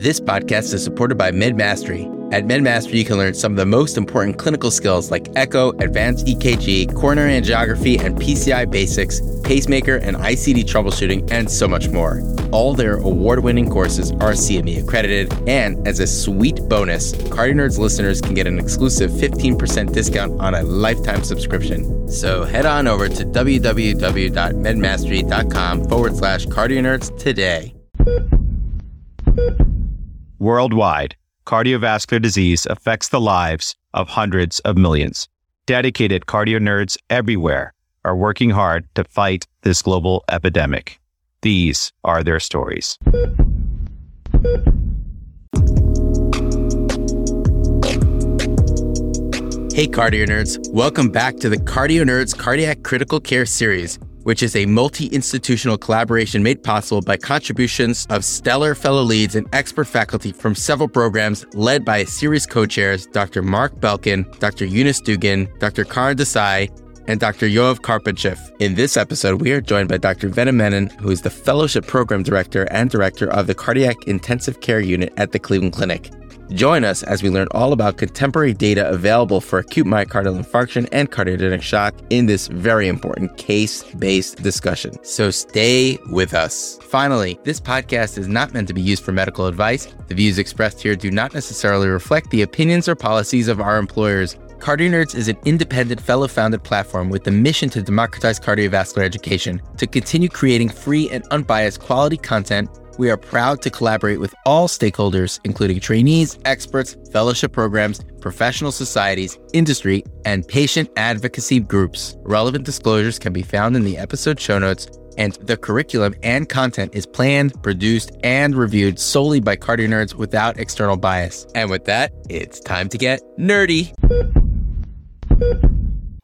This podcast is supported by MedMastery. At MedMastery, you can learn some of the most important clinical skills like echo, advanced EKG, coronary angiography, and PCI basics, pacemaker and ICD troubleshooting, and so much more. All their award-winning courses are CME accredited, and as a sweet bonus, CardioNerds listeners can get an exclusive 15% discount on a lifetime subscription. So head on over to www.medmastery.com/CardioNerds today. Worldwide, cardiovascular disease affects the lives of hundreds of millions. Dedicated cardio nerds everywhere are working hard to fight this global epidemic. These are their stories. Hey, cardio nerds. Welcome back to the Cardio Nerds Cardiac Critical Care Series, which is a multi-institutional collaboration made possible by contributions of stellar fellow leads and expert faculty from several programs led by series co-chairs Dr. Mark Belkin, Dr. Eunice Dugan, Dr. Karan Desai, and Dr. Yoav Karpenshif. In this episode, we are joined by Dr. Venu Menon, who is the Fellowship Program Director and Director of the Cardiac Intensive Care Unit at the Cleveland Clinic. Join us as we learn all about contemporary data available for acute myocardial infarction and cardiogenic shock in this very important case-based discussion. So stay with us. Finally, this podcast is not meant to be used for medical advice. The views expressed here do not necessarily reflect the opinions or policies of our employers. CardioNerds is an independent, fellow-founded platform with the mission to democratize cardiovascular education. To continue creating free and unbiased quality content, we are proud to collaborate with all stakeholders, including trainees, experts, fellowship programs, professional societies, industry, and patient advocacy groups. Relevant disclosures can be found in the episode show notes, and the curriculum and content is planned, produced, and reviewed solely by CardioNerds without external bias. And with that, it's time to get nerdy.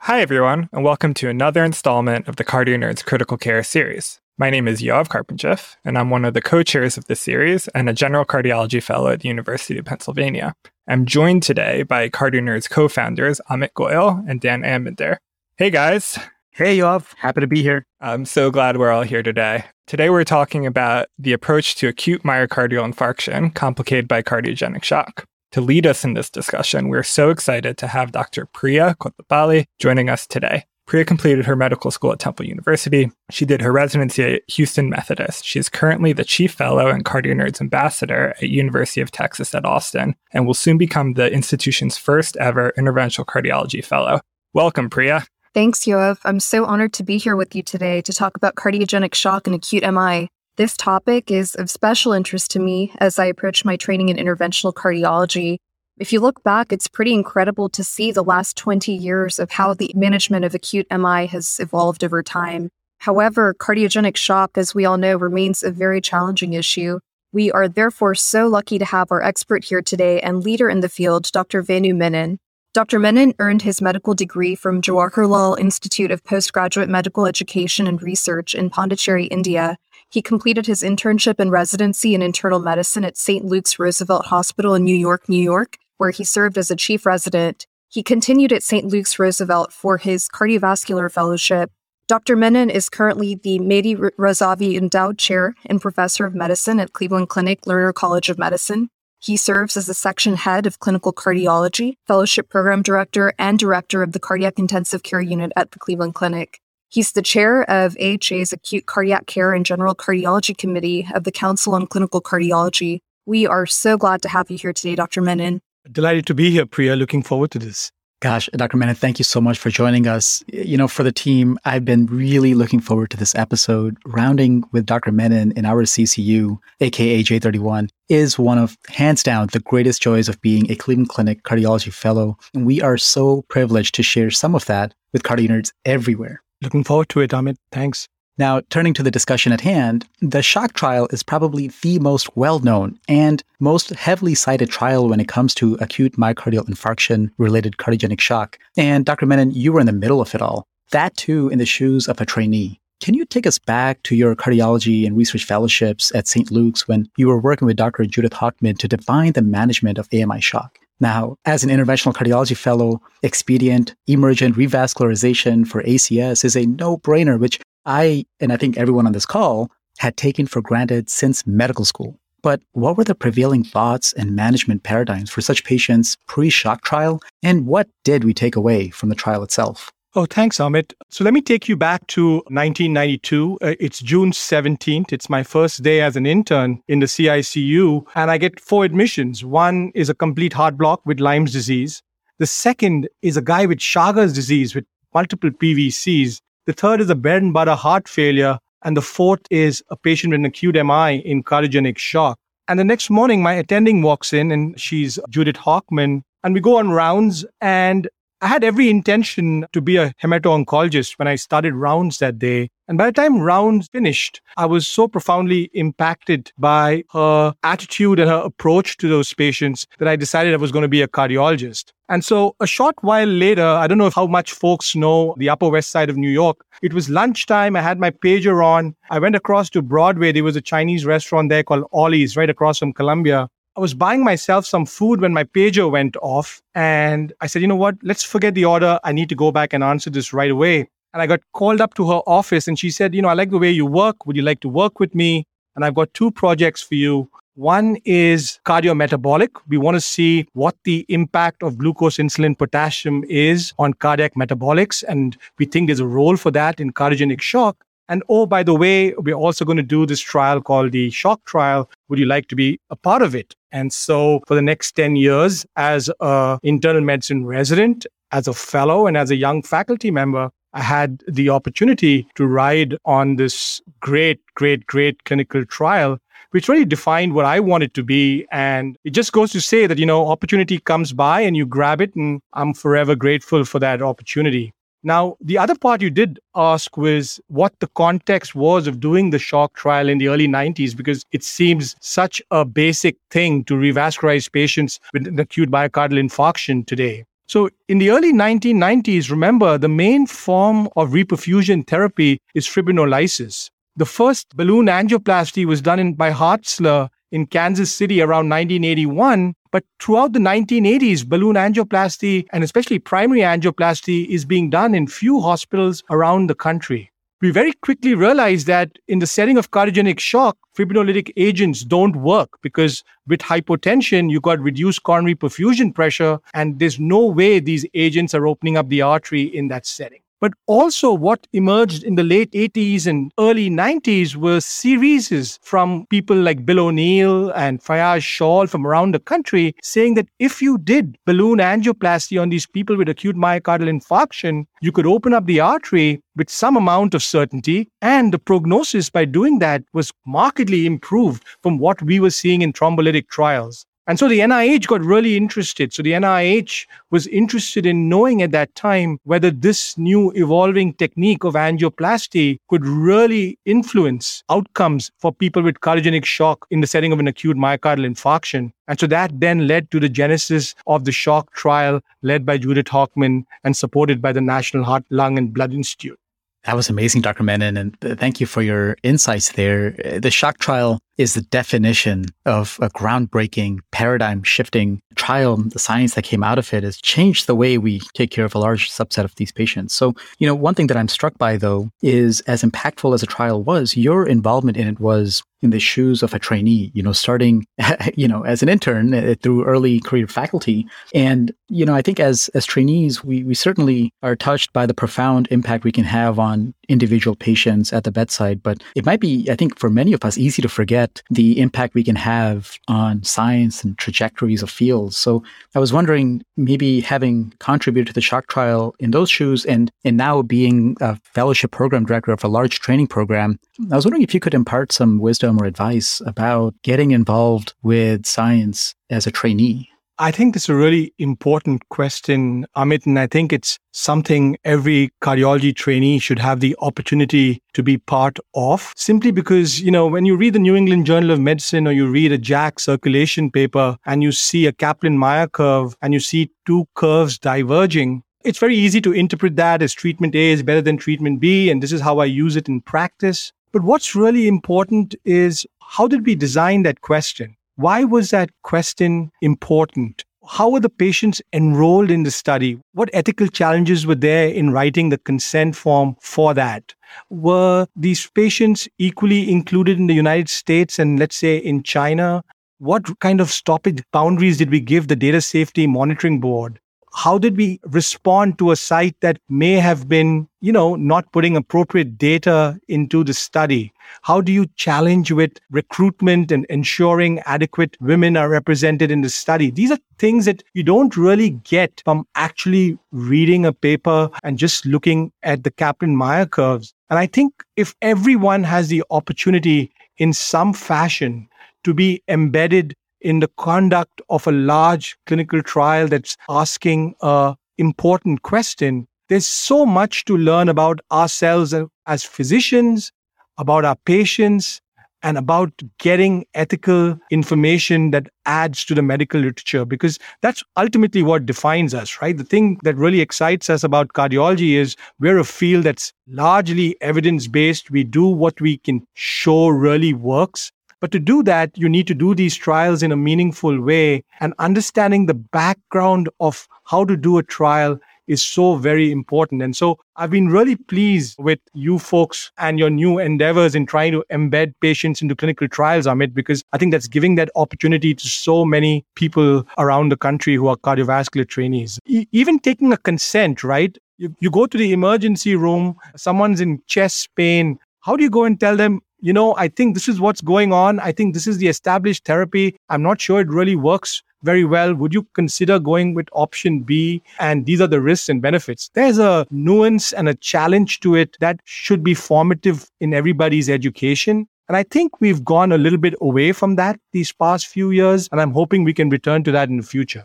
Hi, everyone, and welcome to another installment of the CardioNerds Critical Care Series. My name is Yoav Karpenshif, and I'm one of the co-chairs of this series and a general cardiology fellow at the University of Pennsylvania. I'm joined today by CardioNerds co-founders Amit Goyal and Dan Aminder. Hey, guys. Hey, Yoav. Happy to be here. I'm so glad we're all here today. Today, we're talking about the approach to acute myocardial infarction complicated by cardiogenic shock. To lead us in this discussion, we're so excited to have Dr. Priya Kothapalli joining us today. Priya completed her medical school at Temple University. She did her residency at Houston Methodist. She is currently the Chief Fellow and CardioNerds Ambassador at University of Texas at Austin and will soon become the institution's first ever Interventional Cardiology Fellow. Welcome, Priya. Thanks, Yoav. I'm so honored to be here with you today to talk about cardiogenic shock and acute MI. This topic is of special interest to me as I approach my training in interventional cardiology. If you look back, it's pretty incredible to see the last 20 years of how the management of acute MI has evolved over time. However, cardiogenic shock, as we all know, remains a very challenging issue. We are therefore so lucky to have our expert here today and leader in the field, Dr. Venu Menon. Dr. Menon earned his medical degree from Jawaharlal Institute of Postgraduate Medical Education and Research in Pondicherry, India. He completed his internship and residency in internal medicine at St. Luke's Roosevelt Hospital in New York, New York, where he served as a chief resident. He continued at St. Luke's Roosevelt for his cardiovascular fellowship. Dr. Menon is currently the Mehdi Razavi Endowed Chair and Professor of Medicine at Cleveland Clinic, Lerner College of Medicine. He serves as the section head of clinical cardiology, fellowship program director, and director of the cardiac intensive care unit at the Cleveland Clinic. He's the chair of AHA's Acute Cardiac Care and General Cardiology Committee of the Council on Clinical Cardiology. We are so glad to have you here today, Dr. Menon. Delighted to be here, Priya. Looking forward to this. Gosh, Dr. Menon, thank you so much for joining us. You know, for the team, I've been really looking forward to this episode. Rounding with Dr. Menon in our CCU, aka J31, is one of, hands down, the greatest joys of being a Cleveland Clinic Cardiology Fellow. And we are so privileged to share some of that with CardioNerds everywhere. Looking forward to it, Amit. Thanks. Now, turning to the discussion at hand, the SHOCK trial is probably the most well-known and most heavily cited trial when it comes to acute myocardial infarction-related cardiogenic shock. And Dr. Menon, you were in the middle of it all. That too in the shoes of a trainee. Can you take us back to your cardiology and research fellowships at St. Luke's when you were working with Dr. Judith Hochman to define the management of AMI shock? Now, as an interventional cardiology fellow, expedient, emergent revascularization for ACS is a no-brainer, which I think everyone on this call, had taken for granted since medical school. But what were the prevailing thoughts and management paradigms for such patients pre-shock trial? And what did we take away from the trial itself? Oh, thanks, Amit. So let me take you back to 1992. It's June 17th. It's my first day as an intern in the CICU, and I get 4 admissions. One is a complete heart block with Lyme's disease. The second is a guy with Chagas disease with multiple PVCs. The third is a bread and butter heart failure. And the fourth is a patient with an acute MI in cardiogenic shock. And the next morning, my attending walks in, and she's Judith Hochman. And we go on rounds, and I had every intention to be a hemato-oncologist when I started rounds that day. And by the time rounds finished, I was so profoundly impacted by her attitude and her approach to those patients that I decided I was going to be a cardiologist. And so a short while later, I don't know how much folks know the Upper West Side of New York. It was lunchtime. I had my pager on. I went across to Broadway. There was a Chinese restaurant there called Ollie's right across from Columbia. I was buying myself some food when my pager went off, and I said, you know what, let's forget the order. I need to go back and answer this right away. And I got called up to her office, and she said, you know, I like the way you work. Would you like to work with me? And I've got 2 projects for you. One is cardiometabolic. We want to see what the impact of glucose, insulin, potassium is on cardiac metabolics. And we think there's a role for that in cardiogenic shock. And oh, by the way, we're also going to do this trial called the SHOCK trial. Would you like to be a part of it? And so for the next 10 years, as an internal medicine resident, as a fellow, and as a young faculty member, I had the opportunity to ride on this great, great, great clinical trial, which really defined what I wanted to be. And it just goes to say that, you know, opportunity comes by and you grab it, and I'm forever grateful for that opportunity. Now, the other part you did ask was what the context was of doing the shock trial in the early 90s, because it seems such a basic thing to revascularize patients with an acute myocardial infarction today. So in the early 1990s, remember, the main form of reperfusion therapy is fibrinolysis. The first balloon angioplasty was done by Hartzler in Kansas City around 1981. But throughout the 1980s, balloon angioplasty, and especially primary angioplasty, is being done in few hospitals around the country. We very quickly realized that in the setting of cardiogenic shock, fibrinolytic agents don't work because with hypotension, you got reduced coronary perfusion pressure, and there's no way these agents are opening up the artery in that setting. But also what emerged in the late 80s and early 90s were series from people like Bill O'Neill and Fayaz Shawl from around the country saying that if you did balloon angioplasty on these people with acute myocardial infarction, you could open up the artery with some amount of certainty, and the prognosis by doing that was markedly improved from what we were seeing in thrombolytic trials. And so the NIH got really interested. So the NIH was interested in knowing at that time whether this new evolving technique of angioplasty could really influence outcomes for people with cardiogenic shock in the setting of an acute myocardial infarction. And so that then led to the genesis of the shock trial led by Judith Hochman and supported by the National Heart, Lung, and Blood Institute. That was amazing, Dr. Menon, and thank you for your insights there. The shock trial is the definition of a groundbreaking, paradigm-shifting trial. The science that came out of it has changed the way we take care of a large subset of these patients. So, you know, one thing that I'm struck by, though, is as impactful as the trial was, your involvement in it was in the shoes of a trainee, you know, starting, you know, as an intern through early career faculty. And, you know, I think as trainees, we certainly are touched by the profound impact we can have on individual patients at the bedside. But it might be, I think, for many of us, easy to forget the impact we can have on science and trajectories of fields. So I was wondering, maybe having contributed to the shock trial in those shoes and now being a fellowship program director of a large training program, I was wondering if you could impart some wisdom or advice about getting involved with science as a trainee. I think this is a really important question, Amit, and I think it's something every cardiology trainee should have the opportunity to be part of, simply because, you know, when you read the New England Journal of Medicine or you read a JACC circulation paper and you see a Kaplan-Meier curve and you see 2 curves diverging, it's very easy to interpret that as treatment A is better than treatment B, and this is how I use it in practice. But what's really important is how did we design that question? Why was that question important? How were the patients enrolled in the study? What ethical challenges were there in writing the consent form for that? Were these patients equally included in the United States and, let's say, in China? What kind of stoppage boundaries did we give the Data Safety Monitoring Board? How did we respond to a site that may have been, not putting appropriate data into the study? How do you challenge with recruitment and ensuring adequate women are represented in the study? These are things that you don't really get from actually reading a paper and just looking at the Kaplan-Meier curves. And I think if everyone has the opportunity in some fashion to be embedded in the conduct of a large clinical trial that's asking an important question, there's so much to learn about ourselves as physicians, about our patients, and about getting ethical information that adds to the medical literature, because that's ultimately what defines us, right? The thing that really excites us about cardiology is we're a field that's largely evidence-based. We do what we can show really works. But to do that, you need to do these trials in a meaningful way, and understanding the background of how to do a trial is so very important. And so I've been really pleased with you folks and your new endeavors in trying to embed patients into clinical trials, Amit, because I think that's giving that opportunity to so many people around the country who are cardiovascular trainees. Even taking a consent, right? You go to the emergency room, someone's in chest pain. How do you go and tell them, I think this is what's going on. I think this is the established therapy. I'm not sure it really works very well. Would you consider going with option B? And these are the risks and benefits. There's a nuance and a challenge to it that should be formative in everybody's education. And I think we've gone a little bit away from that these past few years. And I'm hoping we can return to that in the future.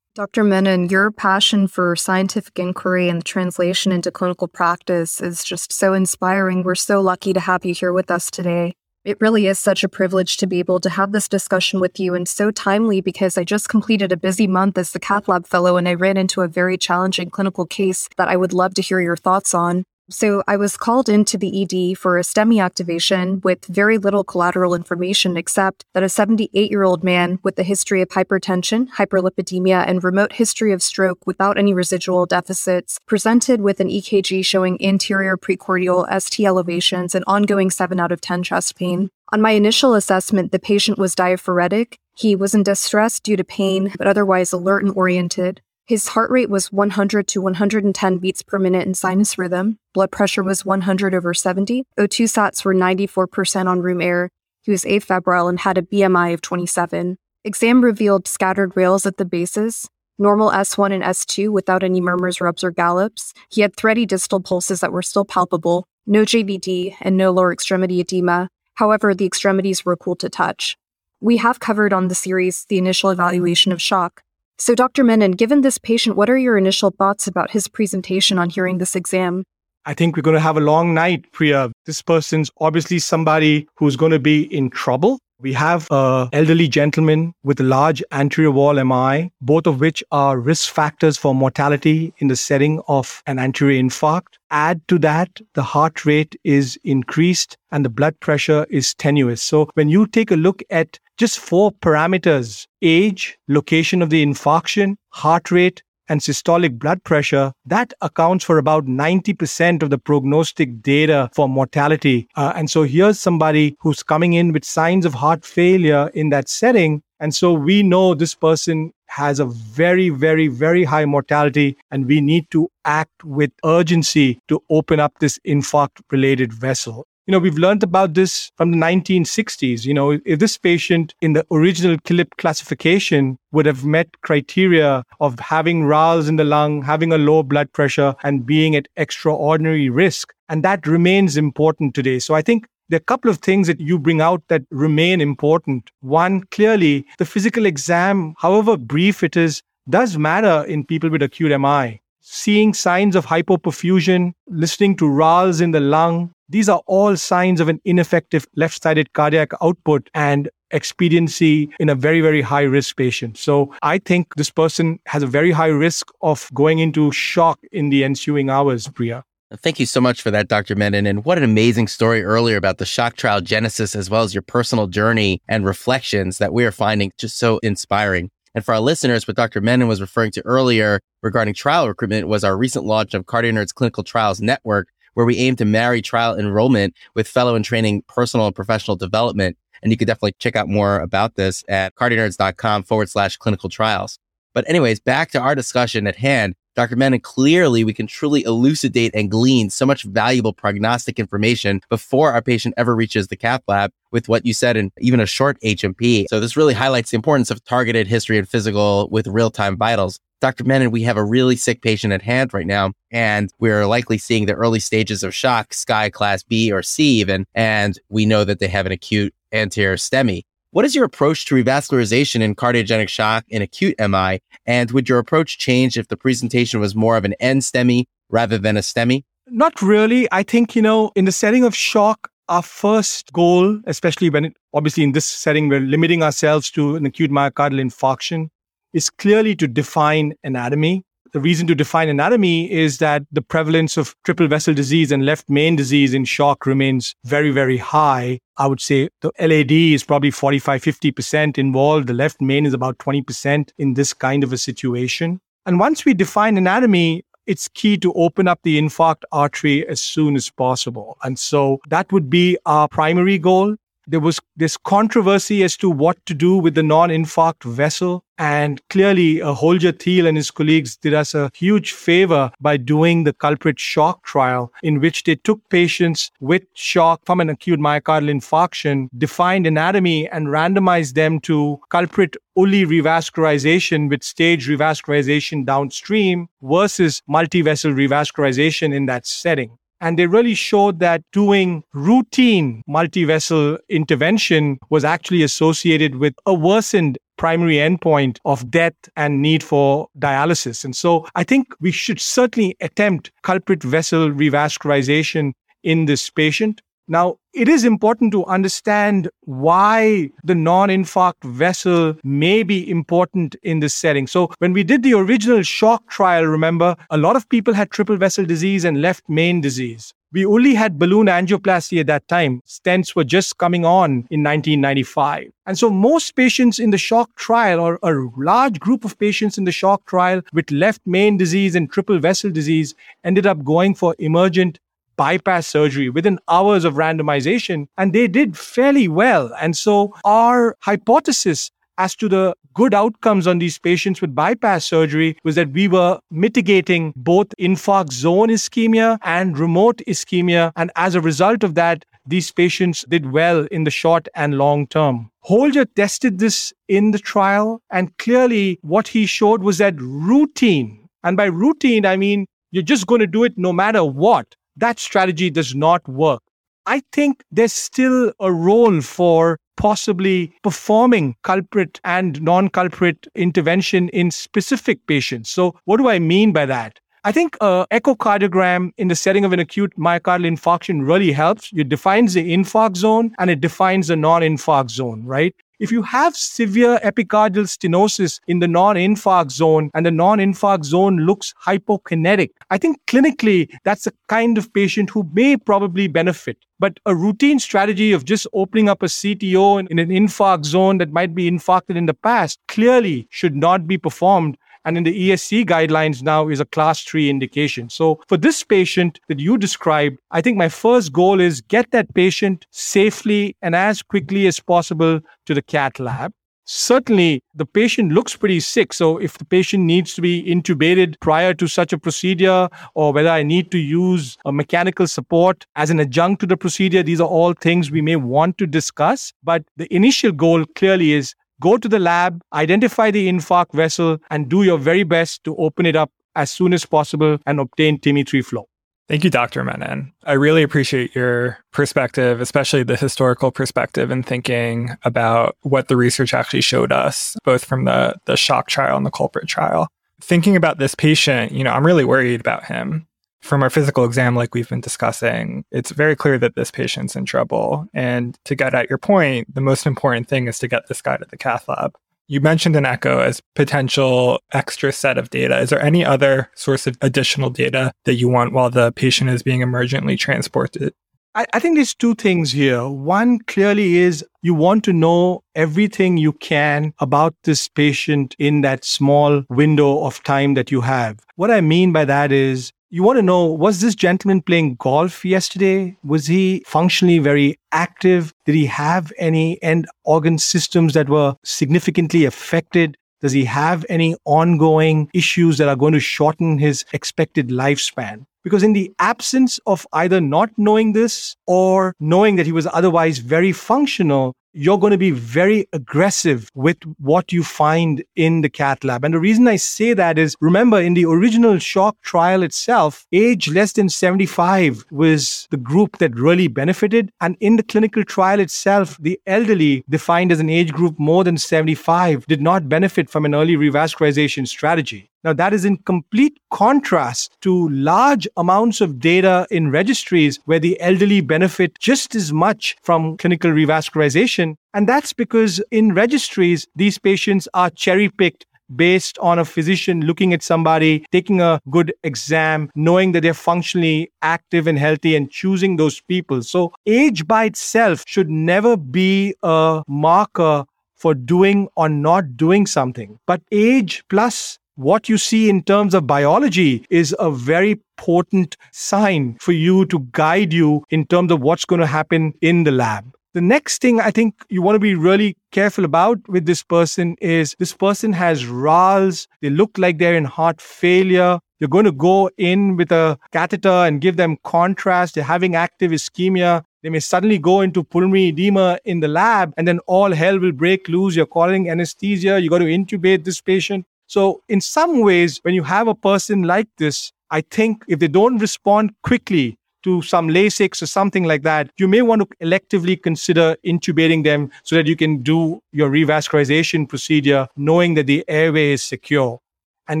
Dr. Menon, your passion for scientific inquiry and the translation into clinical practice is just so inspiring. We're so lucky to have you here with us today. It really is such a privilege to be able to have this discussion with you, and so timely because I just completed a busy month as the cath lab fellow and I ran into a very challenging clinical case that I would love to hear your thoughts on. So I was called into the ED for a STEMI activation with very little collateral information, except that a 78-year-old man with a history of hypertension, hyperlipidemia, and remote history of stroke without any residual deficits presented with an EKG showing anterior precordial ST elevations and ongoing 7 out of 10 chest pain. On my initial assessment, the patient was diaphoretic. He was in distress due to pain, but otherwise alert and oriented. His heart rate was 100 to 110 beats per minute in sinus rhythm. Blood pressure was 100/70. O2 sats were 94% on room air. He was afebrile and had a BMI of 27. Exam revealed scattered rails at the bases, normal S1 and S2 without any murmurs, rubs, or gallops. He had thready distal pulses that were still palpable, no JVD, and no lower extremity edema. However, the extremities were cool to touch. We have covered on the series the initial evaluation of shock. So Dr. Menon, given this patient, what are your initial thoughts about his presentation on hearing this exam? I think we're going to have a long night, Priya. This person's obviously somebody who's going to be in trouble. We have an elderly gentleman with a large anterior wall MI, both of which are risk factors for mortality in the setting of an anterior infarct. Add to that, the heart rate is increased and the blood pressure is tenuous. So when you take a look at just 4 parameters, age, location of the infarction, heart rate, and systolic blood pressure, that accounts for about 90% of the prognostic data for mortality. And so here's somebody who's coming in with signs of heart failure in that setting. And so we know this person has a very, very, very high mortality, and we need to act with urgency to open up this infarct-related vessel. We've learned about this from the 1960s. If this patient in the original CLIP classification would have met criteria of having rales in the lung, having a low blood pressure, and being at extraordinary risk, and that remains important today. So I think there are a couple of things that you bring out that remain important. One, clearly, the physical exam, however brief it is, does matter in people with acute MI. Seeing signs of hypoperfusion, listening to rales in the lung, these are all signs of an ineffective left-sided cardiac output and expediency in a very, very high-risk patient. So I think this person has a very high risk of going into shock in the ensuing hours, Priya. Thank you so much for that, Dr. Menon. And what an amazing story earlier about the shock trial genesis, as well as your personal journey and reflections that we are finding just so inspiring. And for our listeners, what Dr. Menon was referring to earlier regarding trial recruitment was our recent launch of CardioNerds Clinical Trials Network, where we aim to marry trial enrollment with fellow and training personal and professional development. And you could definitely check out more about this at cardionerds.com/clinical-trials. But anyways, back to our discussion at hand. Dr. Menon, clearly we can truly elucidate and glean so much valuable prognostic information before our patient ever reaches the cath lab with what you said in even a short HMP. So this really highlights the importance of targeted history and physical with real-time vitals. Dr. Menon, we have a really sick patient at hand right now, and we're likely seeing the early stages of shock, SCI class B or C even, and we know that they have an acute anterior STEMI. What is your approach to revascularization in cardiogenic shock in acute MI? And would your approach change if the presentation was more of an end-STEMI rather than a STEMI? Not really. I think, in the setting of shock, our first goal, especially when, obviously in this setting, we're limiting ourselves to an acute myocardial infarction, is clearly to define anatomy. The reason to define anatomy is that the prevalence of triple vessel disease and left main disease in shock remains very, very high. I would say the LAD is probably 45-50% involved. The left main is about 20% in this kind of a situation. And once we define anatomy, it's key to open up the infarct artery as soon as possible. And so that would be our primary goal. There was this controversy as to what to do with the non-infarct vessel. And clearly, Holger Thiele and his colleagues did us a huge favor by doing the Culprit SHOCK trial, in which they took patients with shock from an acute myocardial infarction, defined anatomy, and randomized them to culprit only revascularization with stage revascularization downstream versus multivessel revascularization in that setting. And they really showed that doing routine multivessel intervention was actually associated with a worsened primary endpoint of death and need for dialysis. And so I think we should certainly attempt culprit vessel revascularization in this patient. Now, it is important to understand why the non-infarct vessel may be important in this setting. So when we did the original shock trial, remember, a lot of people had triple vessel disease and left main disease. We only had balloon angioplasty at that time. Stents were just coming on in 1995. And so most patients in the shock trial, or a large group of patients in the shock trial with left main disease and triple vessel disease, ended up going for emergent bypass surgery within hours of randomization, and they did fairly well. And so our hypothesis as to the good outcomes on these patients with bypass surgery was that we were mitigating both infarct zone ischemia and remote ischemia. And as a result of that, these patients did well in the short and long term. Holger tested this in the trial, and clearly what he showed was that routine, and by routine, I mean, you're just going to do it no matter what, that strategy does not work. I think there's still a role for possibly performing culprit and non-culprit intervention in specific patients. So what do I mean by that? I think echocardiogram in the setting of an acute myocardial infarction really helps. It defines the infarct zone and it defines the non-infarct zone, right? If you have severe epicardial stenosis in the non-infarct zone and the non-infarct zone looks hypokinetic, I think clinically that's the kind of patient who may probably benefit. But a routine strategy of just opening up a CTO in an infarct zone that might be infarcted in the past clearly should not be performed. And in the ESC guidelines now is a class 3 indication. So for this patient that you described, I think my first goal is get that patient safely and as quickly as possible to the cath lab. Certainly, the patient looks pretty sick. So if the patient needs to be intubated prior to such a procedure, or whether I need to use a mechanical support as an adjunct to the procedure, these are all things we may want to discuss. But the initial goal clearly is go to the lab, identify the infarct vessel, and do your very best to open it up as soon as possible and obtain TIMI-3 flow. Thank you, Dr. Menon. I really appreciate your perspective, especially the historical perspective and thinking about what the research actually showed us, both from the shock trial and the culprit trial. Thinking about this patient, I'm really worried about him. From our physical exam, like we've been discussing, it's very clear that this patient's in trouble. And to get at your point, the most important thing is to get this guy to the cath lab. You mentioned an echo as potential extra set of data. Is there any other source of additional data that you want while the patient is being emergently transported? I think there's two things here. One clearly is you want to know everything you can about this patient in that small window of time that you have. What I mean by that is you want to know, was this gentleman playing golf yesterday? Was he functionally very active? Did he have any end organ systems that were significantly affected? Does he have any ongoing issues that are going to shorten his expected lifespan? Because in the absence of either not knowing this or knowing that he was otherwise very functional, you're going to be very aggressive with what you find in the cath lab. And the reason I say that is, remember, in the original shock trial itself, age less than 75 was the group that really benefited. And in the clinical trial itself, the elderly, defined as an age group more than 75, did not benefit from an early revascularization strategy. Now, that is in complete contrast to large amounts of data in registries where the elderly benefit just as much from clinical revascularization. And that's because in registries, these patients are cherry-picked based on a physician looking at somebody, taking a good exam, knowing that they're functionally active and healthy, and choosing those people. So age by itself should never be a marker for doing or not doing something. But age plus what you see in terms of biology is a very potent sign for you to guide you in terms of what's going to happen in the lab. The next thing I think you want to be really careful about with this person is this person has RALs. They look like they're in heart failure. You're going to go in with a catheter and give them contrast. They're having active ischemia. They may suddenly go into pulmonary edema in the lab, and then all hell will break loose. You're calling anesthesia. You got to intubate this patient. So in some ways, when you have a person like this, I think if they don't respond quickly to some Lasix or something like that, you may want to electively consider intubating them so that you can do your revascularization procedure knowing that the airway is secure. And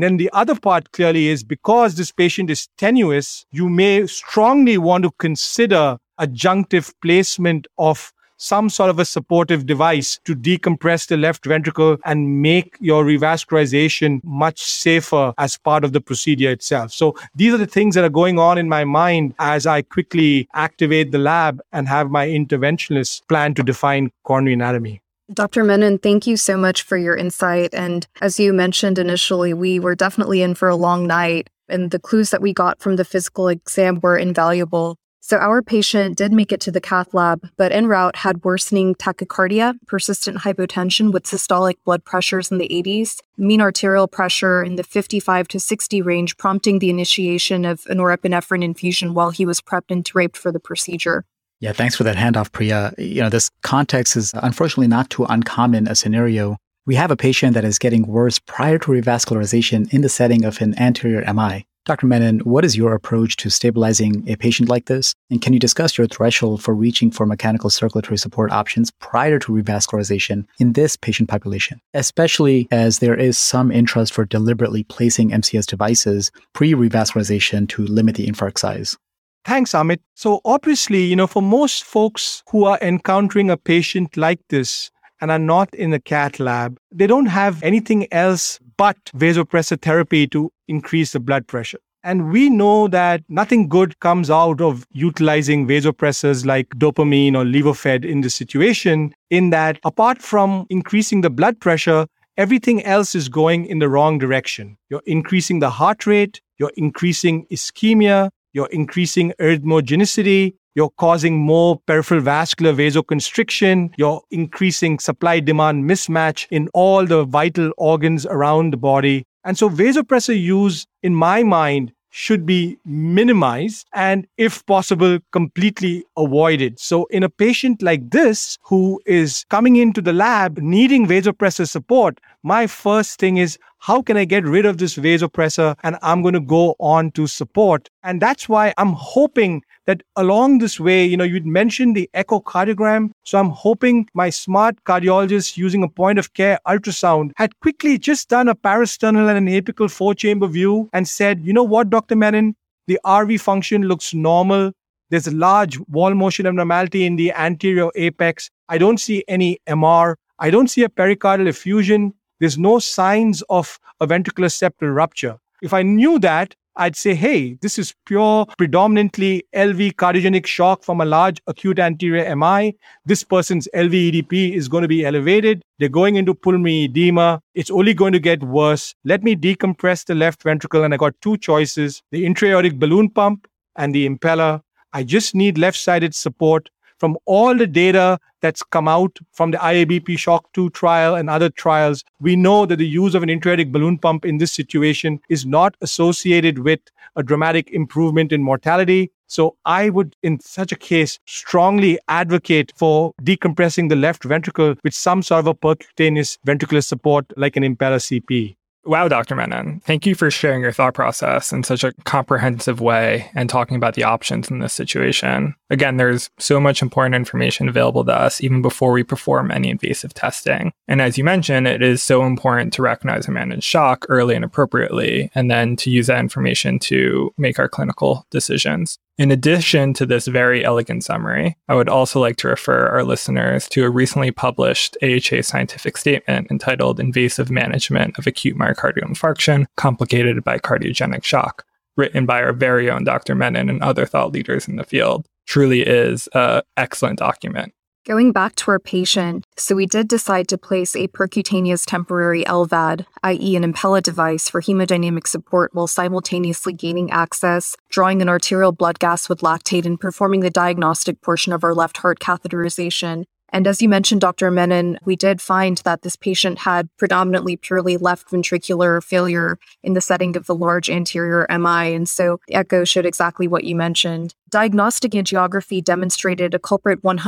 then the other part clearly is, because this patient is tenuous, you may strongly want to consider adjunctive placement of some sort of a supportive device to decompress the left ventricle and make your revascularization much safer as part of the procedure itself. So these are the things that are going on in my mind as I quickly activate the lab and have my interventionist plan to define coronary anatomy. Dr. Menon, thank you so much for your insight. And as you mentioned initially, we were definitely in for a long night, and the clues that we got from the physical exam were invaluable. So our patient did make it to the cath lab, but en route had worsening tachycardia, persistent hypotension with systolic blood pressures in the 80s, mean arterial pressure in the 55 to 60 range, prompting the initiation of an norepinephrine infusion while he was prepped and draped for the procedure. Yeah, thanks for that handoff, Priya. You know, this context is unfortunately not too uncommon a scenario. We have a patient that is getting worse prior to revascularization in the setting of an anterior MI. Dr. Menon, what is your approach to stabilizing a patient like this? And can you discuss your threshold for reaching for mechanical circulatory support options prior to revascularization in this patient population, especially as there is some interest for deliberately placing MCS devices pre-revascularization to limit the infarct size? Thanks, Amit. So obviously, for most folks who are encountering a patient like this and are not in the cath lab, they don't have anything else but vasopressor therapy to increase the blood pressure. And we know that nothing good comes out of utilizing vasopressors like dopamine or levofed in this situation, in that apart from increasing the blood pressure, everything else is going in the wrong direction. You're increasing the heart rate, you're increasing ischemia, you're increasing arrhythmogenicity, you're causing more peripheral vascular vasoconstriction. You're increasing supply-demand mismatch in all the vital organs around the body. And so vasopressor use, in my mind, should be minimized and, if possible, completely avoided. So in a patient like this who is coming into the lab needing vasopressor support, my first thing is, how can I get rid of this vasopressor? And I'm going to go on to support. And that's why I'm hoping that along this way, you'd mentioned the echocardiogram. So I'm hoping my smart cardiologist using a point of care ultrasound had quickly just done a parasternal and an apical four-chamber view and said, you know what, Dr. Menon, the RV function looks normal. There's a large wall motion abnormality in the anterior apex. I don't see any MR. I don't see a pericardial effusion. There's no signs of a ventricular septal rupture. If I knew that, I'd say, hey, this is pure, predominantly LV cardiogenic shock from a large acute anterior MI. This person's LV-EDP is going to be elevated. They're going into pulmonary edema. It's only going to get worse. Let me decompress the left ventricle. And I got two choices, the intra-aortic balloon pump and the impeller. I just need left-sided support. From all the data that's come out from the IABP SHOCK II trial and other trials, we know that the use of an intra-aortic balloon pump in this situation is not associated with a dramatic improvement in mortality. So I would, in such a case, strongly advocate for decompressing the left ventricle with some sort of a percutaneous ventricular support like an impeller CP. Wow, Dr. Menon. Thank you for sharing your thought process in such a comprehensive way and talking about the options in this situation. Again, there's so much important information available to us even before we perform any invasive testing. And as you mentioned, it is so important to recognize and manage shock early and appropriately, and then to use that information to make our clinical decisions. In addition to this very elegant summary, I would also like to refer our listeners to a recently published AHA scientific statement entitled Invasive Management of Acute Myocardial Infarction Complicated by Cardiogenic Shock, written by our very own Dr. Menon and other thought leaders in the field. Truly is an excellent document. Going back to our patient, so we did decide to place a percutaneous temporary LVAD, i.e. an impeller device for hemodynamic support while simultaneously gaining access, drawing an arterial blood gas with lactate, and performing the diagnostic portion of our left heart catheterization. And as you mentioned, Dr. Menon, we did find that this patient had predominantly purely left ventricular failure in the setting of the large anterior MI. And so the echo showed exactly what you mentioned. Diagnostic angiography demonstrated a culprit 100%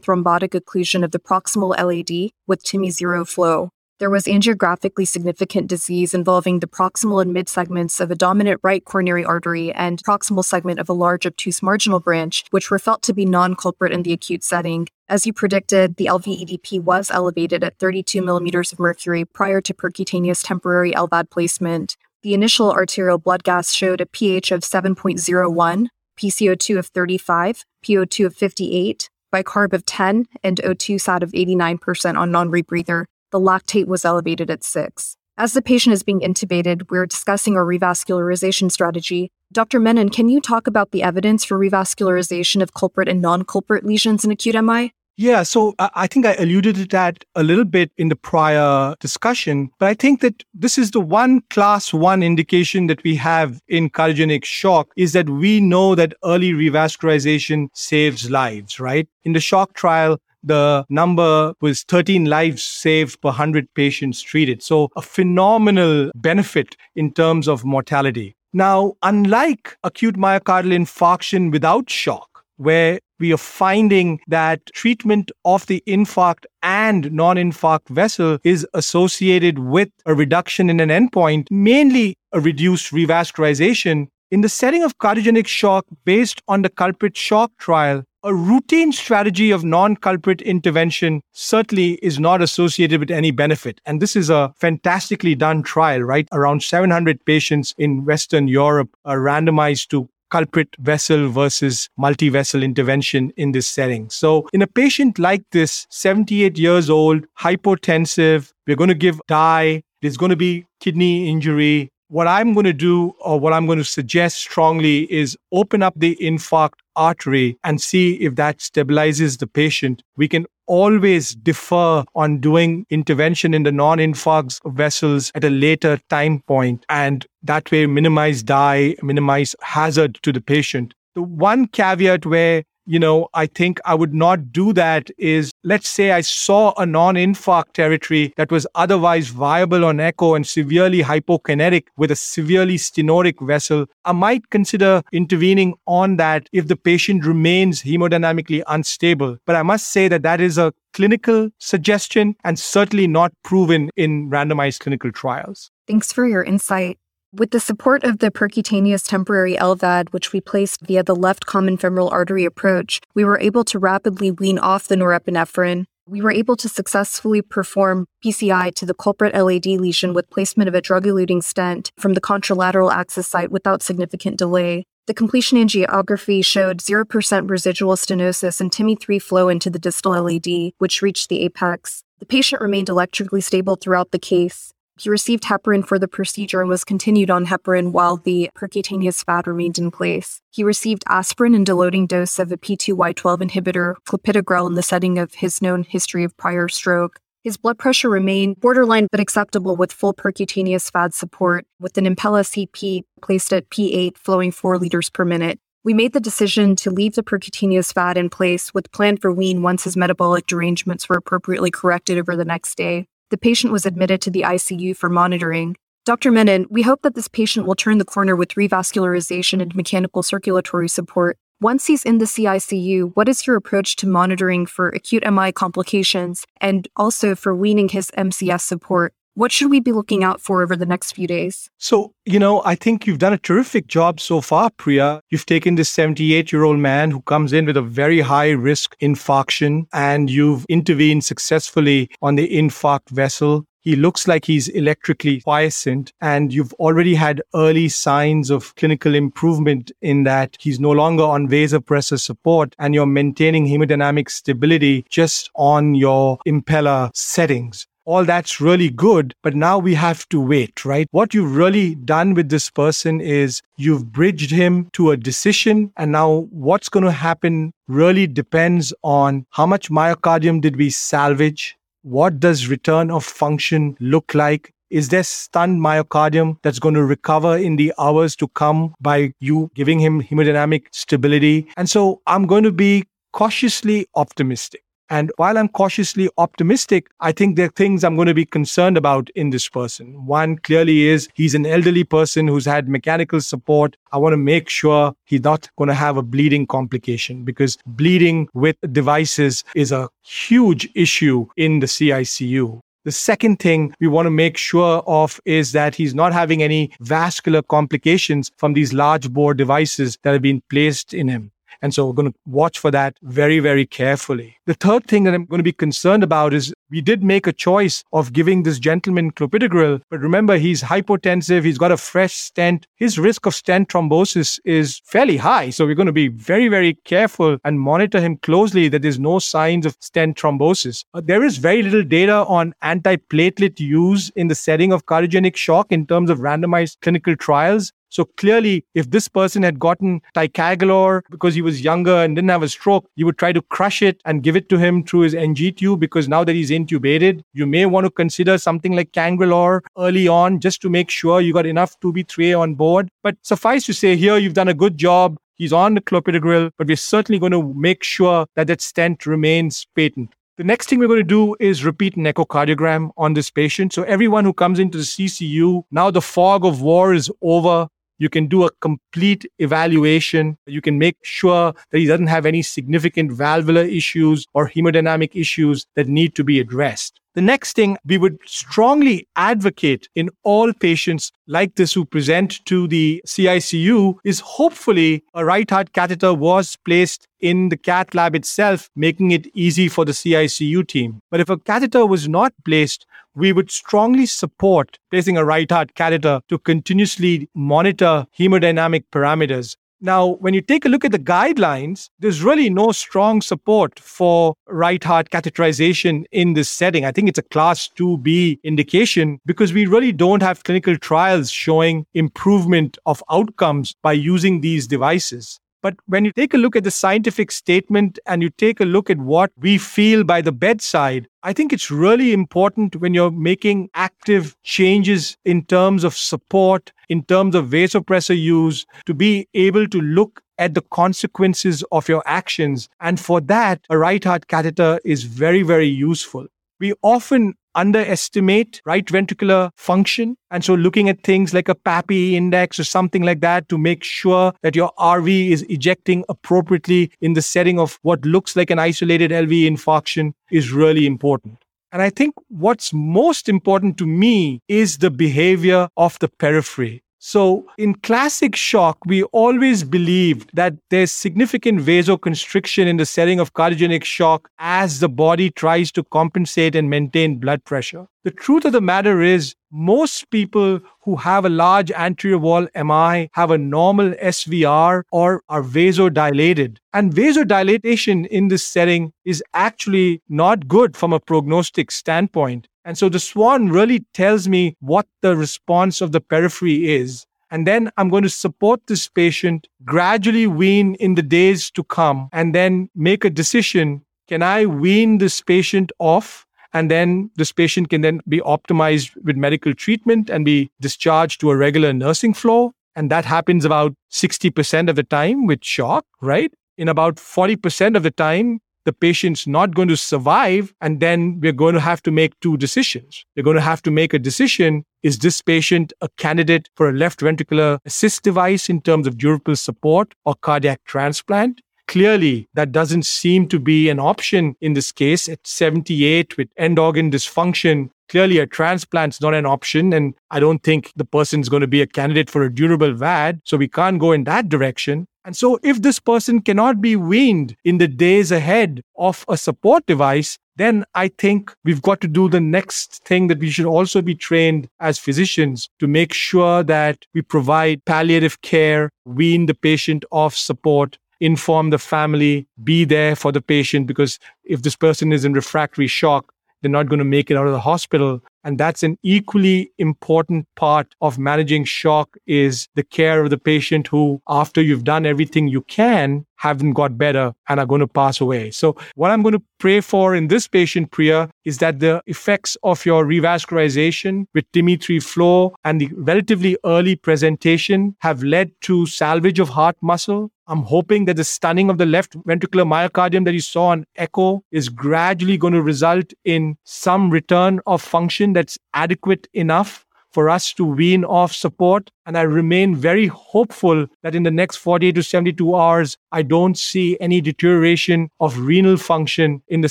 thrombotic occlusion of the proximal LAD with TIMI-0 flow. There was angiographically significant disease involving the proximal and mid-segments of a dominant right coronary artery and proximal segment of a large obtuse marginal branch, which were felt to be non-culprit in the acute setting. As you predicted, the LV-EDP was elevated at 32 millimeters of mercury prior to percutaneous temporary LVAD placement. The initial arterial blood gas showed a pH of 7.01, PCO2 of 35, PO2 of 58, bicarb of 10, and O2 sat of 89% on non-rebreather. The lactate was elevated at 6. As the patient is being intubated, we're discussing our revascularization strategy. Dr. Menon, can you talk about the evidence for revascularization of culprit and non-culprit lesions in acute MI? Yeah, so I think I alluded to that a little bit in the prior discussion, but I think that this is the one class one indication that we have in cardiogenic shock is that we know that early revascularization saves lives, right? In the shock trial, the number was 13 lives saved per 100 patients treated. So a phenomenal benefit in terms of mortality. Now, unlike acute myocardial infarction without shock, where we are finding that treatment of the infarct and non-infarct vessel is associated with a reduction in an endpoint, mainly a reduced revascularization, in the setting of cardiogenic shock based on the Culprit SHOCK trial, a routine strategy of non-culprit intervention certainly is not associated with any benefit. And this is a fantastically done trial, right? Around 700 patients in Western Europe are randomized to culprit vessel versus multi-vessel intervention in this setting. So in a patient like this, 78 years old, hypotensive, we're going to give dye, there's going to be kidney injury. What I'm going to do, or what I'm going to suggest strongly, is open up the infarct artery and see if that stabilizes the patient. We can always defer on doing intervention in the non-infarct vessels at a later time point, and that way minimize dye, minimize hazard to the patient. The one caveat where, you know, I think I would not do that is, let's say I saw a non-infarct territory that was otherwise viable on echo and severely hypokinetic with a severely stenotic vessel. I might consider intervening on that if the patient remains hemodynamically unstable. But I must say that that is a clinical suggestion and certainly not proven in randomized clinical trials. Thanks for your insight. With the support of the percutaneous temporary LVAD, which we placed via the left common femoral artery approach, we were able to rapidly wean off the norepinephrine. We were able to successfully perform PCI to the culprit LAD lesion with placement of a drug-eluting stent from the contralateral axis site without significant delay. The completion angiography showed 0% residual stenosis and TIMI-3 flow into the distal LAD, which reached the apex. The patient remained electrically stable throughout the case. He received heparin for the procedure and was continued on heparin while the percutaneous fat remained in place. He received aspirin and diluting dose of a P2Y12 inhibitor, clopidogrel, in the setting of his known history of prior stroke. His blood pressure remained borderline but acceptable with full percutaneous fat support, with an Impella CP placed at P8 flowing 4 liters per minute. We made the decision to leave the percutaneous fat in place with plan for wean once his metabolic derangements were appropriately corrected over the next day. The patient was admitted to the ICU for monitoring. Dr. Menon, we hope that this patient will turn the corner with revascularization and mechanical circulatory support. Once he's in the CICU, what is your approach to monitoring for acute MI complications and also for weaning his MCS support? What should we be looking out for over the next few days? So, I think you've done a terrific job so far, Priya. You've taken this 78-year-old man who comes in with a very high-risk infarction, and you've intervened successfully on the infarct vessel. He looks like he's electrically quiescent, and you've already had early signs of clinical improvement in that he's no longer on vasopressor support and you're maintaining hemodynamic stability just on your impeller settings. All that's really good, but now we have to wait, right? What you've really done with this person is you've bridged him to a decision, and now what's going to happen really depends on how much myocardium did we salvage? What does return of function look like? Is there stunned myocardium that's going to recover in the hours to come by you giving him hemodynamic stability? And so I'm going to be cautiously optimistic. And while I'm cautiously optimistic, I think there are things I'm going to be concerned about in this person. One clearly is he's an elderly person who's had mechanical support. I want to make sure he's not going to have a bleeding complication, because bleeding with devices is a huge issue in the CICU. The second thing we want to make sure of is that he's not having any vascular complications from these large bore devices that have been placed in him. And so we're going to watch for that very, very carefully. The third thing that I'm going to be concerned about is we did make a choice of giving this gentleman clopidogrel, but remember, he's hypotensive. He's got a fresh stent. His risk of stent thrombosis is fairly high. So we're going to be very, very careful and monitor him closely that there's no signs of stent thrombosis. There is very little data on antiplatelet use in the setting of cardiogenic shock in terms of randomized clinical trials. So clearly, if this person had gotten ticagrelor because he was younger and didn't have a stroke, you would try to crush it and give it to him through his NG tube, because now that he's intubated, you may want to consider something like cangrelor early on just to make sure you got enough 2B3A on board. But suffice to say, here you've done a good job. He's on the clopidogrel, but we're certainly going to make sure that that stent remains patent. The next thing we're going to do is repeat an echocardiogram on this patient. So everyone who comes into the CCU, now the fog of war is over. You can do a complete evaluation. You can make sure that he doesn't have any significant valvular issues or hemodynamic issues that need to be addressed. The next thing we would strongly advocate in all patients like this who present to the CICU is hopefully a right heart catheter was placed in the cath lab itself, making it easy for the CICU team. But if a catheter was not placed, we would strongly support placing a right heart catheter to continuously monitor hemodynamic parameters. Now, when you take a look at the guidelines, there's really no strong support for right heart catheterization in this setting. I think it's a class 2B indication because we really don't have clinical trials showing improvement of outcomes by using these devices. But when you take a look at the scientific statement and you take a look at what we feel by the bedside, I think it's really important when you're making active changes in terms of support, in terms of vasopressor use, to be able to look at the consequences of your actions. And for that, a right heart catheter is very, very useful. We often underestimate right ventricular function. And so looking at things like a PAPI index or something like that to make sure that your RV is ejecting appropriately in the setting of what looks like an isolated LV infarction is really important. And I think what's most important to me is the behavior of the periphery. So in classic shock, we always believed that there's significant vasoconstriction in the setting of cardiogenic shock as the body tries to compensate and maintain blood pressure. The truth of the matter is most people who have a large anterior wall MI have a normal SVR or are vasodilated. And vasodilatation in this setting is actually not good from a prognostic standpoint. And so the SWAN really tells me what the response of the periphery is. And then I'm going to support this patient, gradually wean in the days to come, and then make a decision. Can I wean this patient off? And then this patient can then be optimized with medical treatment and be discharged to a regular nursing floor. And that happens about 60% of the time with shock, right? In about 40% of the time, the patient's not going to survive. And then we're going to have to make two decisions. They're going to have to make a decision. Is this patient a candidate for a left ventricular assist device in terms of durable support or cardiac transplant? Clearly, that doesn't seem to be an option in this case. At 78 with end organ dysfunction, clearly a transplant's not an option. And I don't think the person's going to be a candidate for a durable VAD. So we can't go in that direction. And so if this person cannot be weaned in the days ahead of a support device, then I think we've got to do the next thing that we should also be trained as physicians to make sure that we provide palliative care, wean the patient off support, inform the family, be there for the patient, because if this person is in refractory shock, they're not going to make it out of the hospital. And that's an equally important part of managing shock, is the care of the patient who, after you've done everything you can, haven't got better and are going to pass away. So what I'm going to pray for in this patient, Priya, is that the effects of your revascularization with TIMI-3 flow and the relatively early presentation have led to salvage of heart muscle. I'm hoping that the stunning of the left ventricular myocardium that you saw on echo is gradually going to result in some return of function that's adequate enough for us to wean off support. And I remain very hopeful that in the next 48 to 72 hours, I don't see any deterioration of renal function in the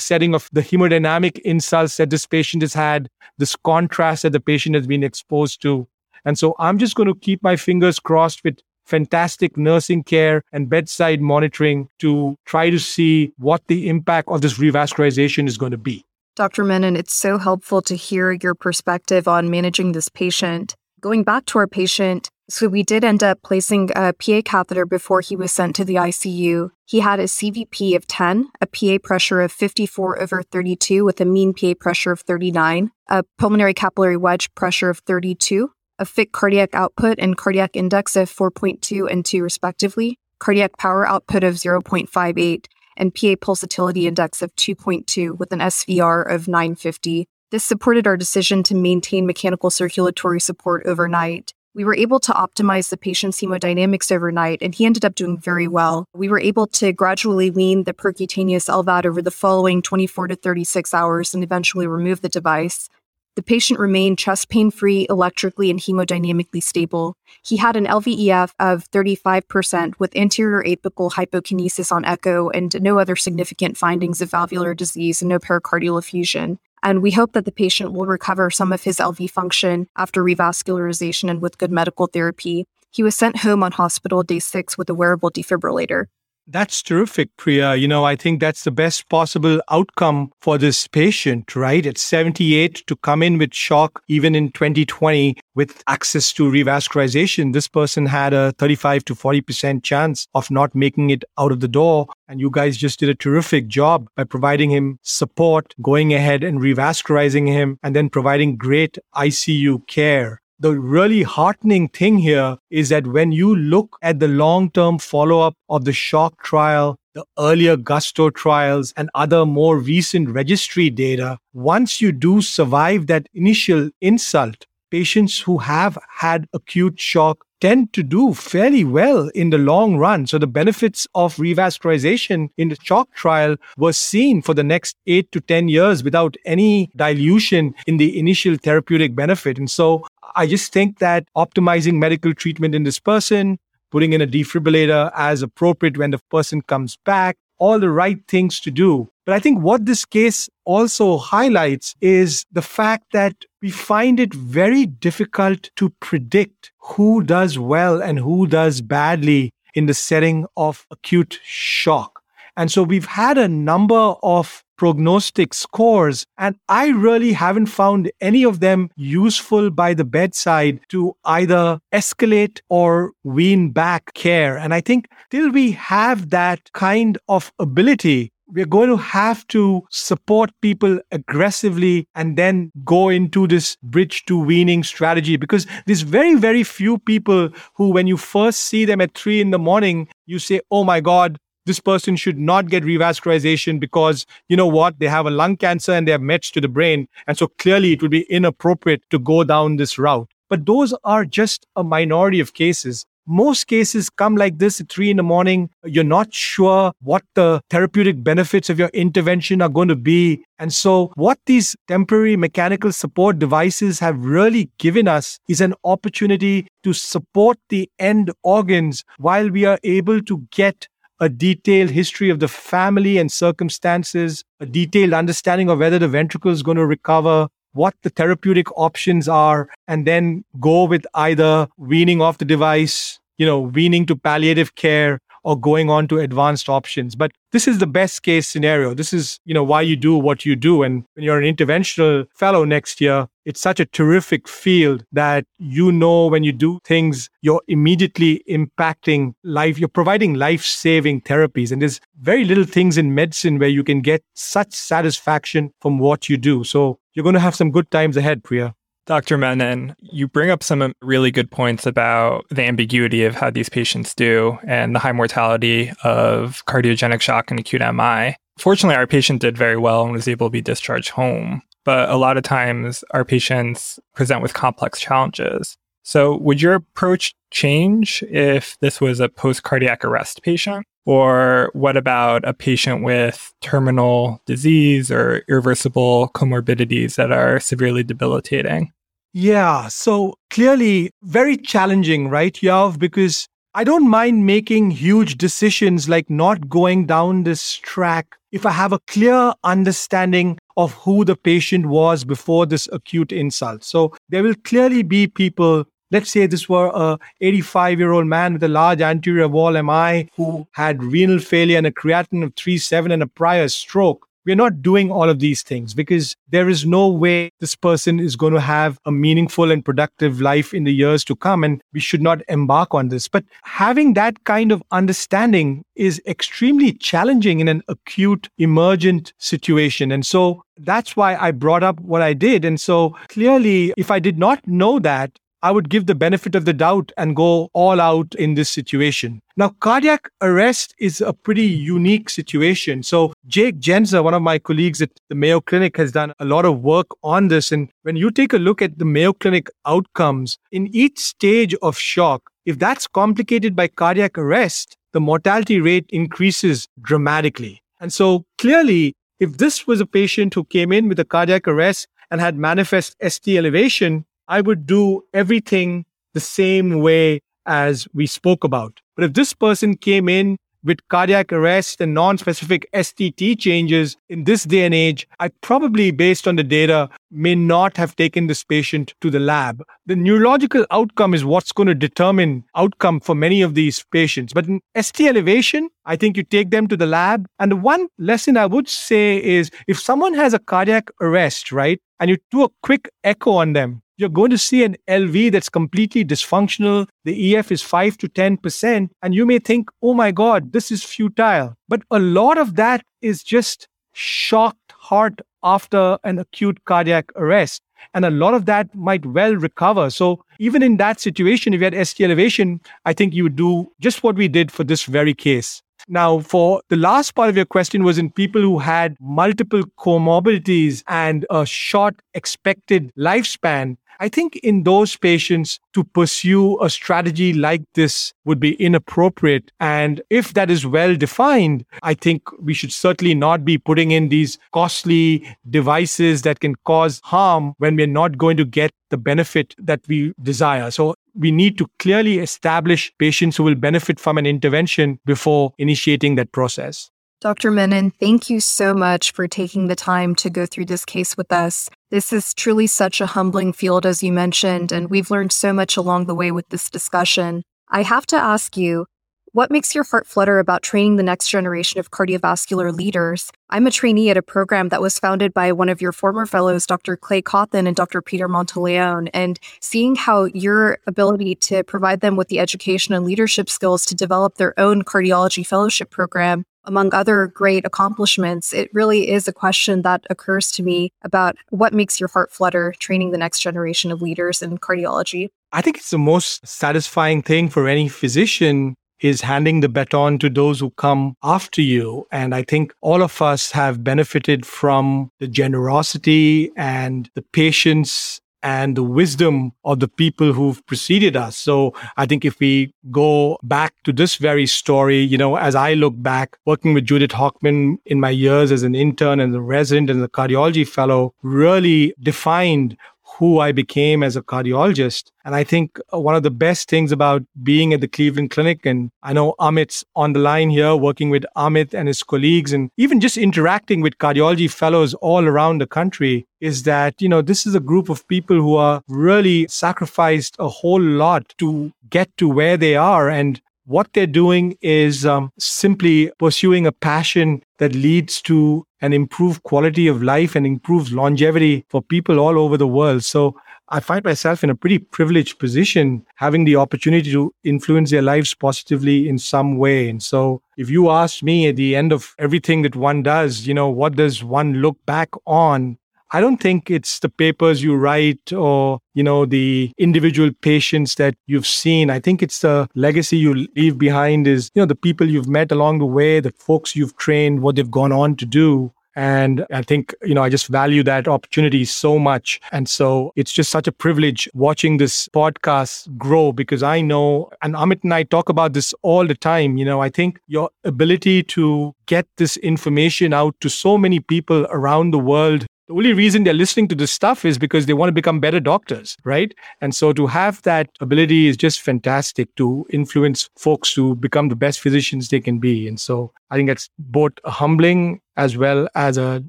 setting of the hemodynamic insults that this patient has had, this contrast that the patient has been exposed to. And so I'm just going to keep my fingers crossed with fantastic nursing care and bedside monitoring to try to see what the impact of this revascularization is going to be. Dr. Menon, it's so helpful to hear your perspective on managing this patient. Going back to our patient, so we did end up placing a PA catheter before he was sent to the ICU. He had a CVP of 10, a PA pressure of 54/32 with a mean PA pressure of 39, a pulmonary capillary wedge pressure of 32, a FIC cardiac output and cardiac index of 4.2 and 2 respectively, cardiac power output of 0.58. and PA pulsatility index of 2.2 with an SVR of 950. This supported our decision to maintain mechanical circulatory support overnight. We were able to optimize the patient's hemodynamics overnight, and he ended up doing very well. We were able to gradually wean the percutaneous LVAD over the following 24 to 36 hours and eventually remove the device. The patient remained chest pain-free, electrically and hemodynamically stable. He had an LVEF of 35% with anterior apical hypokinesis on echo and no other significant findings of valvular disease and no pericardial effusion. And we hope that the patient will recover some of his LV function after revascularization and with good medical therapy. He was sent home on hospital day 6 with a wearable defibrillator. That's terrific, Priya. You know, I think that's the best possible outcome for this patient, right? At 78, to come in with shock, even in 2020, with access to revascularization, this person had a 35 to 40% chance of not making it out of the door. And you guys just did a terrific job by providing him support, going ahead and revascularizing him, and then providing great ICU care. The really heartening thing here is that when you look at the long-term follow-up of the SHOCK trial, the earlier GUSTO trials, and other more recent registry data, once you do survive that initial insult, patients who have had acute shock tend to do fairly well in the long run. So the benefits of revascularization in the shock trial were seen for the next 8 to 10 years without any dilution in the initial therapeutic benefit. And so I just think that optimizing medical treatment in this person, putting in a defibrillator as appropriate when the person comes back, all the right things to do. But I think what this case also highlights is the fact that we find it very difficult to predict who does well and who does badly in the setting of acute shock. And so we've had a number of prognostic scores, and I really haven't found any of them useful by the bedside to either escalate or wean back care. And I think till we have that kind of ability, we're going to have to support people aggressively and then go into this bridge to weaning strategy, because there's very, very few people who, when you first see them at 3 a.m, you say, oh my God, this person should not get revascularization because, you know what, they have a lung cancer and they have mets to the brain. And so clearly it would be inappropriate to go down this route. But those are just a minority of cases. Most cases come like this at 3 a.m. You're not sure what the therapeutic benefits of your intervention are going to be. And so what these temporary mechanical support devices have really given us is an opportunity to support the end organs while we are able to get a detailed history of the family and circumstances, a detailed understanding of whether the ventricle is going to recover, what the therapeutic options are, and then go with either weaning off the device, weaning to palliative care, or going on to advanced options. But this is the best case scenario. This is, why you do what you do. And when you're an interventional fellow next year, it's such a terrific field that, when you do things, you're immediately impacting life. You're providing life-saving therapies. And there's very little things in medicine where you can get such satisfaction from what you do. So you're going to have some good times ahead, Priya. Dr. Menon, you bring up some really good points about the ambiguity of how these patients do and the high mortality of cardiogenic shock and acute MI. Fortunately, our patient did very well and was able to be discharged home. But a lot of times, our patients present with complex challenges. So would your approach change if this was a post-cardiac arrest patient? Or what about a patient with terminal disease or irreversible comorbidities that are severely debilitating? Yeah, so clearly very challenging, right, Yoav? Because I don't mind making huge decisions like not going down this track if I have a clear understanding of who the patient was before this acute insult. So there will clearly be people. Let's say this were an 85-year-old man with a large anterior wall MI who had renal failure and a creatinine of 3.7 and a prior stroke. We're not doing all of these things because there is no way this person is going to have a meaningful and productive life in the years to come, and we should not embark on this. But having that kind of understanding is extremely challenging in an acute, emergent situation. And so that's why I brought up what I did. And so clearly, if I did not know that, I would give the benefit of the doubt and go all out in this situation. Now, cardiac arrest is a pretty unique situation. So Jake Jentzer, one of my colleagues at the Mayo Clinic, has done a lot of work on this. And when you take a look at the Mayo Clinic outcomes, in each stage of shock, if that's complicated by cardiac arrest, the mortality rate increases dramatically. And so clearly, if this was a patient who came in with a cardiac arrest and had manifest ST elevation, I would do everything the same way as we spoke about. But if this person came in with cardiac arrest and non-specific STT changes in this day and age, I probably, based on the data, may not have taken this patient to the lab. The neurological outcome is what's going to determine outcome for many of these patients. But in ST elevation, I think you take them to the lab. And the one lesson I would say is if someone has a cardiac arrest, right, and you do a quick echo on them, you're going to see an LV that's completely dysfunctional. The EF is 5 to 10%. And you may think, oh my God, this is futile. But a lot of that is just shocked heart after an acute cardiac arrest. And a lot of that might well recover. So even in that situation, if you had ST elevation, I think you would do just what we did for this very case. Now, for the last part of your question was in people who had multiple comorbidities and a short expected lifespan. I think in those patients, to pursue a strategy like this would be inappropriate. And if that is well defined, I think we should certainly not be putting in these costly devices that can cause harm when we're not going to get the benefit that we desire. So we need to clearly establish patients who will benefit from an intervention before initiating that process. Dr. Menon, thank you so much for taking the time to go through this case with us. This is truly such a humbling field, as you mentioned, and we've learned so much along the way with this discussion. I have to ask you, what makes your heart flutter about training the next generation of cardiovascular leaders? I'm a trainee at a program that was founded by one of your former fellows, Dr. Clay Cawthon and Dr. Peter Monteleone, and seeing how your ability to provide them with the education and leadership skills to develop their own cardiology fellowship program Among other great accomplishments, it really is a question that occurs to me about what makes your heart flutter training the next generation of leaders in cardiology. I think it's the most satisfying thing for any physician is handing the baton to those who come after you. And I think all of us have benefited from the generosity and the patience and the wisdom of the people who've preceded us. So I think if we go back to this very story, as I look back, working with Judith Hochman in my years as an intern and a resident and a cardiology fellow really defined who I became as a cardiologist. And I think one of the best things about being at the Cleveland Clinic, and I know Amit's on the line here, working with Amit and his colleagues, and even just interacting with cardiology fellows all around the country, is that, this is a group of people who are really sacrificed a whole lot to get to where they are. And what they're doing is simply pursuing a passion that leads to an improved quality of life and improves longevity for people all over the world. So I find myself in a pretty privileged position, having the opportunity to influence their lives positively in some way. And so if you ask me at the end of everything that one does, what does one look back on? I don't think it's the papers you write or, the individual patients that you've seen. I think it's the legacy you leave behind is, the people you've met along the way, the folks you've trained, what they've gone on to do. And I think, I just value that opportunity so much. And so it's just such a privilege watching this podcast grow, because I know, and Amit and I talk about this all the time, I think your ability to get this information out to so many people around the world. The only reason they're listening to this stuff is because they want to become better doctors, right? And so to have that ability is just fantastic to influence folks to become the best physicians they can be. And so I think that's both a humbling as well as a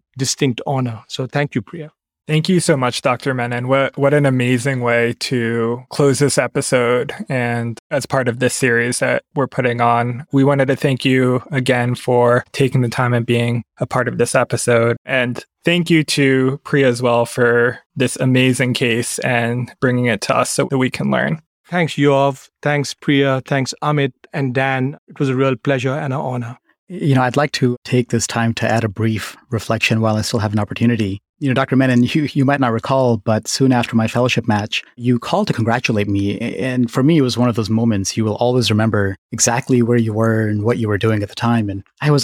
distinct honor. So thank you, Priya. Thank you so much, Dr. Menon. What an amazing way to close this episode. And as part of this series that we're putting on, we wanted to thank you again for taking the time and being a part of this episode. And thank you to Priya as well for this amazing case and bringing it to us so that we can learn. Thanks, Yoav. Thanks, Priya. Thanks, Amit and Dan. It was a real pleasure and an honor. I'd like to take this time to add a brief reflection while I still have an opportunity. Dr. Menon, you might not recall, but soon after my fellowship match, you called to congratulate me. And for me, it was one of those moments you will always remember exactly where you were and what you were doing at the time. And I was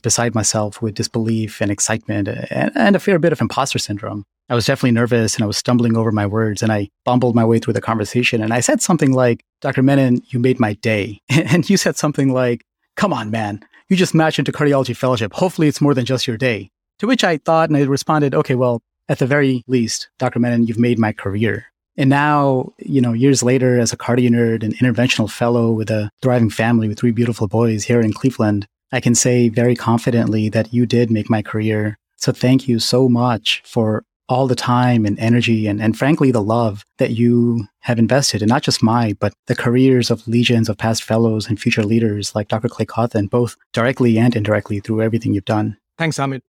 beside myself with disbelief and excitement and a fair bit of imposter syndrome. I was definitely nervous and I was stumbling over my words and I bumbled my way through the conversation. And I said something like, Dr. Menon, you made my day. And you said something like, come on, man, you just matched into cardiology fellowship. Hopefully it's more than just your day. To which I thought and I responded, okay, well, at the very least, Dr. Menon, you've made my career. And now, years later, as a cardio nerd and interventional fellow with a thriving family with 3 beautiful boys here in Cleveland, I can say very confidently that you did make my career. So thank you so much for all the time and energy and frankly, the love that you have invested in not just but the careers of legions of past fellows and future leaders like Dr. Clay Cawthon, both directly and indirectly through everything you've done. Thanks, Amit.